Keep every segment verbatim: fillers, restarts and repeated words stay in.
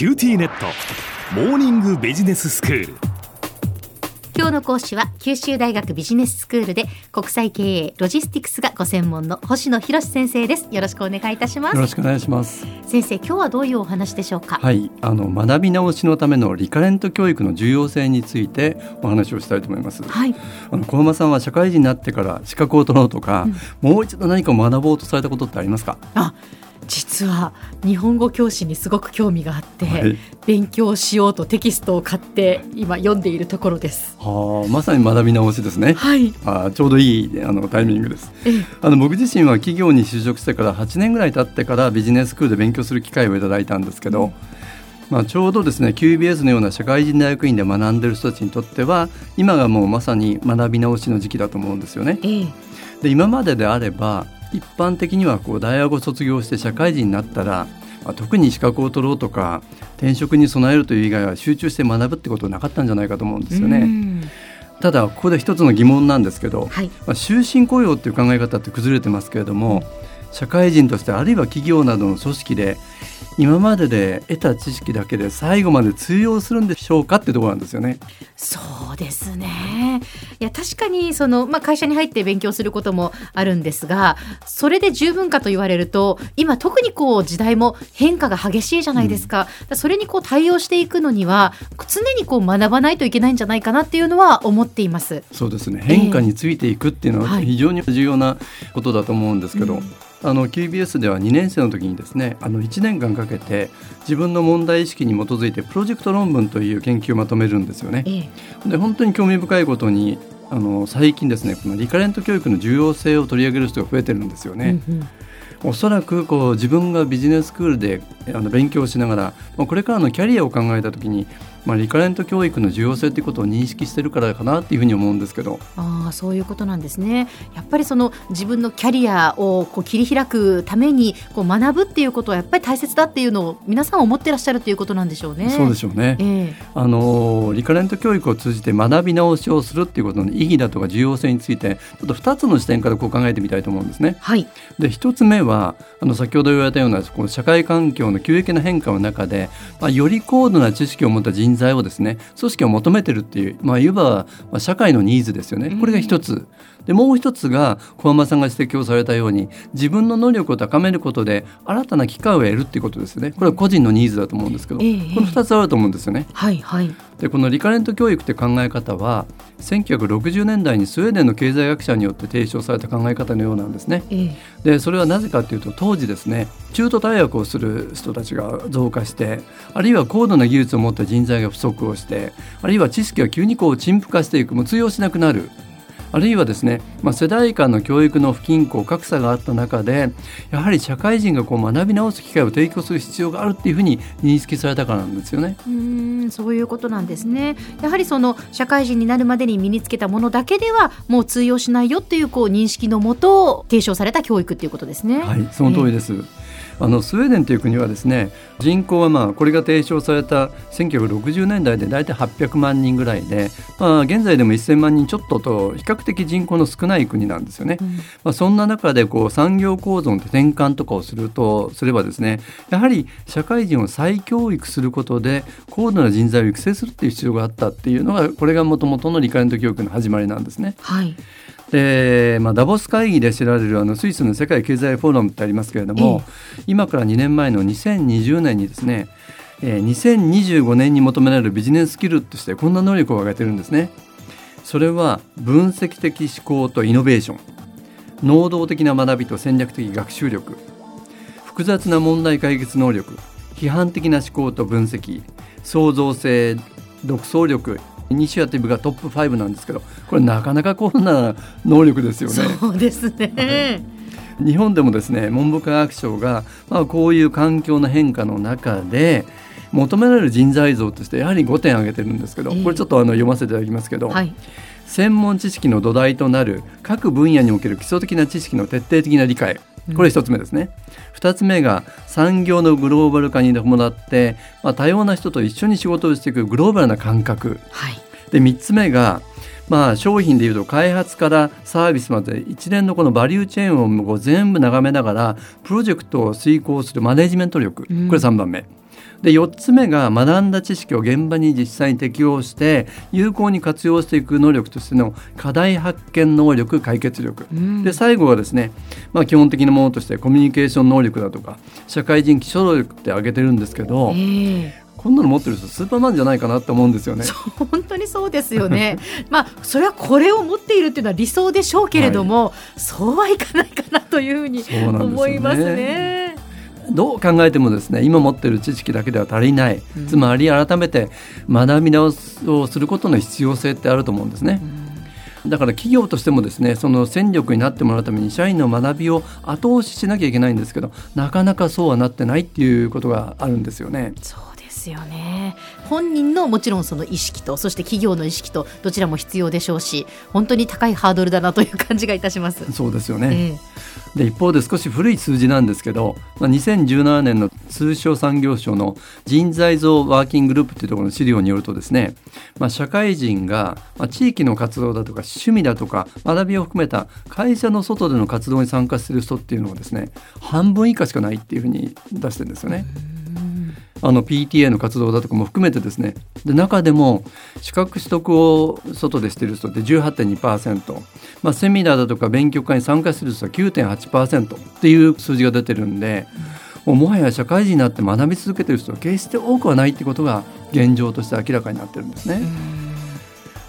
キューティーネットモーニングビジネススクール。今日の講師は九州大学ビジネススクールで国際経営ロジスティクスがご専門の星野博先生です。よろしくお願いいたします。よろしくお願いします。先生、今日はどういうお話でしょうか。はい、あの学び直しのためのリカレント教育の重要性についてお話をしたいと思います。はい、あの小浜さんは社会人になってから資格を取ろうとか、うん、もう一度何かを学ぼうとされたことってありますか。あ、実は日本語教師にすごく興味があって、はい、勉強しようとテキストを買って今読んでいるところです。はあ、まさに学び直しですね。はい、あちょうどいいあのタイミングです。ええ、あの僕自身は企業に就職してからはちねんぐらい経ってからビジネススクールで勉強する機会をいただいたんですけど、うんまあ、ちょうどですね キュービーエス のような社会人大学院で学んでいる人たちにとっては今がもうまさに学び直しの時期だと思うんですよね。ええ、で今までであれば一般的にはこう大学を卒業して社会人になったら、まあ、特に資格を取ろうとか転職に備えるという以外は集中して学ぶってことはなかったんじゃないかと思うんですよね。ただここで一つの疑問なんですけど、はいまあ、終身雇用っていう考え方って崩れてますけれども、社会人としてあるいは企業などの組織で今までで得た知識だけで最後まで通用するんでしょうかってところなんですよね。そうですね。いや確かにその、まあ、会社に入って勉強することもあるんですが、それで十分かと言われると今特にこう時代も変化が激しいじゃないですか。うん、それにこう対応していくのには常にこう学ばないといけないんじゃないかなっていうのは思っています。そうですね。変化についていくっていうのは非常に重要なことだと思うんですけど、えーはいうんあの キュービーエス ではにねん生の時にですね、あのいちねんかんかけて自分の問題意識に基づいてプロジェクト論文という研究をまとめるんですよね。ええ、で本当に興味深いことにあの最近ですねこのリカレント教育の重要性を取り上げる人が増えてるんですよね。うんうん、おそらくこう自分がビジネススクールであの勉強しながら、まあ、これからのキャリアを考えた時に、まあ、リカレント教育の重要性ということを認識してるからかなというふうに思うんですけど。ああ、そういうことなんですね。やっぱりその自分のキャリアをこう切り開くためにこう学ぶっていうことはやっぱり大切だっていうのを皆さん思ってらっしゃるということなんでしょうね。そうでしょうね。えー、あのリカレント教育を通じて学び直しをするっていうことの意義だとか重要性についてちょっとふたつの視点からこう考えてみたいと思うんですね。はい、でひとつめはあの先ほど言われたようなこの社会環境の急激な変化の中で、まあ、より高度な知識を持った人材をですね組織を求めているっていう、まあ、いわば社会のニーズですよね。これが一つで、もう一つが小浜さんが指摘をされたように自分の能力を高めることで新たな機会を得るっていうことですね。これは個人のニーズだと思うんですけど、えー、このふたつあると思うんですよね。はいはい、でこのリカレント教育って考え方はせんきゅうひゃくろくじゅうねんだいにスウェーデンの経済学者によって提唱された考え方のようなんですね。えー、でそれはなぜかというと当時ですね中途退学をする人たちが増加して、あるいは高度な技術を持った人材が不足をして、あるいは知識が急にこう陳腐化していく、もう通用しなくなる、あるいはですね、まあ、世代間の教育の不均衡格差があった中でやはり社会人がこう学び直す機会を提供する必要があるっていうふうに認識されたからなんですよね。うーん、そういうことなんですね。やはりその社会人になるまでに身につけたものだけではもう通用しないよっていうこう認識のもと提唱された教育っていうことですね。はい、その通りです。えーあのスウェーデンという国はですね人口はまあこれが提唱されたせんきゅうひゃくろくじゅうねんだいでだいたいはっぴゃくまんにんぐらいで、まあ、現在でもせんまんにんちょっとと比較的人口の少ない国なんですよね。うんまあ、そんな中でこう産業構造の転換とかをするとすればですね、やはり社会人を再教育することで高度な人材を育成するっていう必要があったっていうのがこれがもともとのリカレント教育の始まりなんですね。はいでまあ、ダボス会議で知られるあのスイスの世界経済フォーラムってありますけれども、ええ、今からにねんまえのにせんにじゅうねんにですね、えー、にせんにじゅうごねんに求められるビジネススキルとしてこんな能力を挙げてるんですね。それは分析的思考とイノベーション、能動的な学びと戦略的学習力、複雑な問題解決能力、批判的な思考と分析、創造性、独創力、イニシアティブがトップごなんですけど、これなかなかこんな能力ですよね。そうですね。日本でもですね文部科学省が、まあ、こういう環境の変化の中で求められる人材像としてやはりごてん挙げてるんですけど、これちょっとあの読ませていただきますけど、えーはい、専門知識の土台となる各分野における基礎的な知識の徹底的な理解、これひとつめですね。ふたつめが産業のグローバル化に伴って、まあ、多様な人と一緒に仕事をしていくグローバルな感覚、はい、でみっつめが、まあ、商品でいうと開発からサービスまで一連のこのバリューチェーンを全部眺めながらプロジェクトを遂行するマネジメント力、これさんばんめでよっつめが学んだ知識を現場に実際に適用して有効に活用していく能力としての課題発見能力、解決力、うん、で最後はですね、まあ、基本的なものとしてコミュニケーション能力だとか社会人基礎能力って挙げてるんですけど、えーこんなの持ってる人スーパーマンじゃないかなと思うんですよね。本当にそうですよねまあそれはこれを持っているっていうのは理想でしょうけれども、はい、そうはいかないかなというふうに思いますね。どう考えてもですね、今持っている知識だけでは足りない、うん、つまり改めて学び直しをすることの必要性ってあると思うんですね、うんだから企業としてもですね、その戦力になってもらうために社員の学びを後押ししなきゃいけないんですけど、なかなかそうはなってないっていうことがあるんですよね。そうですよね。本人のもちろんその意識と、そして企業の意識とどちらも必要でしょうし、本当に高いハードルだなという感じがいたします。そうですよね、えー、で一方で少し古い数字なんですけど、まあ、にせんじゅうななねんの通商産業省の人材増ワーキンググループというところの資料によるとですね、まあ、社会人が地域の活動だとか趣味だとか学びを含めた会社の外での活動に参加する人っていうのはですね、半分以下しかないっていうふうに出してるんですよね。あの ピーティーエー の活動だとかも含めてですね。で中でも資格取得を外でしている人って じゅうはちてんにパーセント、まあ、セミナーだとか勉強会に参加している人は きゅうてんはちパーセント っていう数字が出てるんで、もうもはや社会人になって学び続けている人は決して多くはないってことが現状として明らかになってるんですね。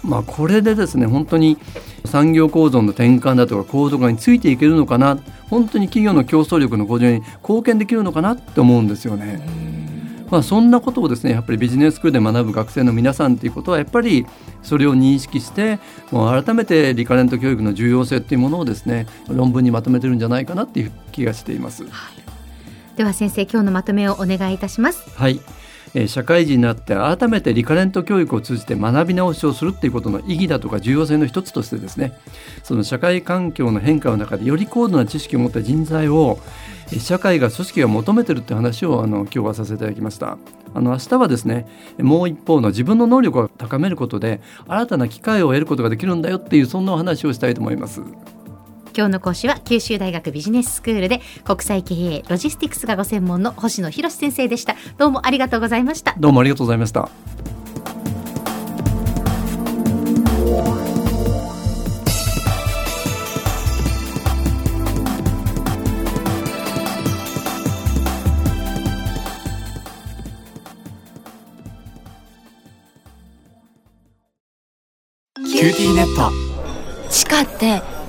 まあ、これでですね、本当に産業構造の転換だとか構造化についていけるのかな、本当に企業の競争力の向上に貢献できるのかなって思うんですよね。まあ、そんなことをですね、やっぱりビジネススクールで学ぶ学生の皆さんということはやっぱりそれを認識して、もう改めてリカレント教育の重要性というものをですね、論文にまとめてるんじゃないかなっていう気がしています、はい、では先生、今日のまとめをお願いいたします。はい、社会人になって改めてリカレント教育を通じて学び直しをするっていうことの意義だとか重要性の一つとしてですね、その社会環境の変化の中でより高度な知識を持った人材を社会が組織が求めてるって話をあの今日はさせていただきました。あの明日はですね、もう一方の自分の能力を高めることで新たな機会を得ることができるんだよっていう、そんなお話をしたいと思います。今日の講師は九州大学ビジネススクールで国際経営ロジスティクスがご専門の星野博先生でした。どうもありがとうございました。どうもありがとうございました。キューティーネット、地下って